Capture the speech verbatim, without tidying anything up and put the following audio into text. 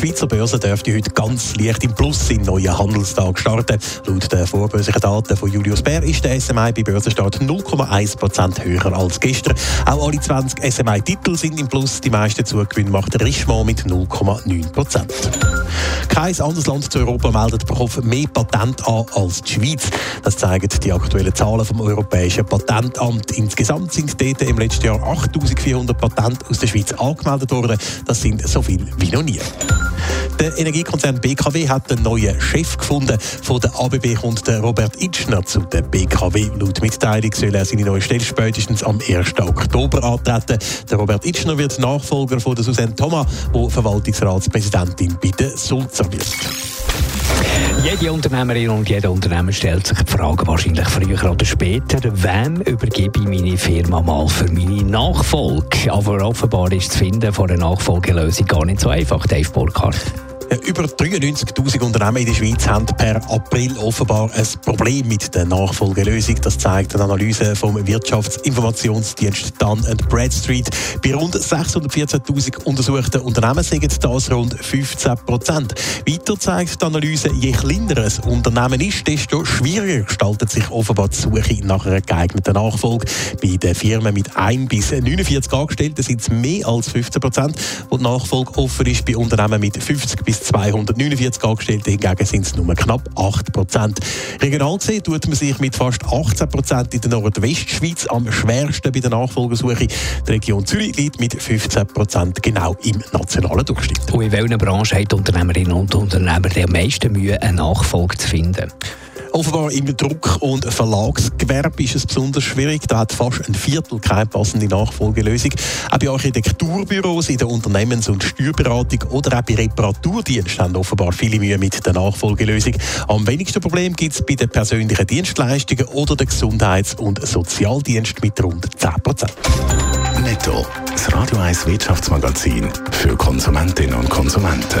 Die Schweizer Börse dürfte heute ganz leicht im Plus in neuen Handelstag starten. Laut den vorbörslichen Daten von Julius Baer ist der S M I bei Börsenstart null Komma eins Prozent höher als gestern. Auch alle zwanzig S M I-Titel sind im Plus. Die meisten Zugewinne macht Richemont mit null Komma neun Prozent. Kein anderes Land zu Europa meldet pro Kopf mehr Patente an als die Schweiz. Das zeigen die aktuellen Zahlen vom Europäischen Patentamt. Insgesamt sind dort im letzten Jahr achttausendvierhundert Patente aus der Schweiz angemeldet worden. Das sind so viel wie noch nie. Der Energiekonzern B K W hat einen neuen Chef gefunden. Von der A B B kommt der Robert Itschner zu der B K W. Laut Mitteilung soll er seine neue Stelle spätestens am ersten Oktober antreten. Der Robert Itschner wird Nachfolger von der Susanne Thomas, die Verwaltungsratspräsidentin bei der Sulzer wird. Jede Unternehmerin und jeder Unternehmer stellt sich die Frage, wahrscheinlich früher oder später, wem übergebe ich meine Firma mal für meine Nachfolge? Aber offenbar ist das Finden von einer Nachfolgelösung gar nicht so einfach, Dave Burkhardt. Über dreiundneunzigtausend Unternehmen in der Schweiz haben per April offenbar ein Problem mit der Nachfolgelösung. Das zeigt eine Analyse vom Wirtschaftsinformationsdienst Dun and Bradstreet. Bei rund sechshundertvierzehntausend untersuchten Unternehmen sind das rund fünfzehn Prozent. Weiter zeigt die Analyse, je kleiner ein Unternehmen ist, desto schwieriger gestaltet sich offenbar die Suche nach einer geeigneten Nachfolge. Bei den Firmen mit eins bis neunundvierzig Angestellten sind es mehr als fünfzehn Prozent, wo die Nachfolge offen ist. Bei Unternehmen mit fünfzig bis zweihundertneunundvierzig Angestellte hingegen sind es nur knapp acht Prozent. Regional gesehen tut man sich mit fast achtzehn Prozent in der Nordwestschweiz am schwersten bei der Nachfolgesuche. Die Region Zürich liegt mit fünfzehn Prozent genau im nationalen Durchschnitt. Und in welcher Branche haben die Unternehmerinnen und Unternehmer die am meisten Mühe, eine Nachfolge zu finden? Offenbar im Druck- und Verlagsgewerbe ist es besonders schwierig. Da hat fast ein Viertel keine passende Nachfolgelösung. Auch bei Architekturbüros, in der Unternehmens- und Steuerberatung oder auch bei Reparaturdiensten haben offenbar viele Mühe mit der Nachfolgelösung. Am wenigsten Problem gibt es bei den persönlichen Dienstleistungen oder den Gesundheits- und Sozialdienst mit rund zehn Prozent. Netto, das Radio eins Wirtschaftsmagazin für Konsumentinnen und Konsumenten.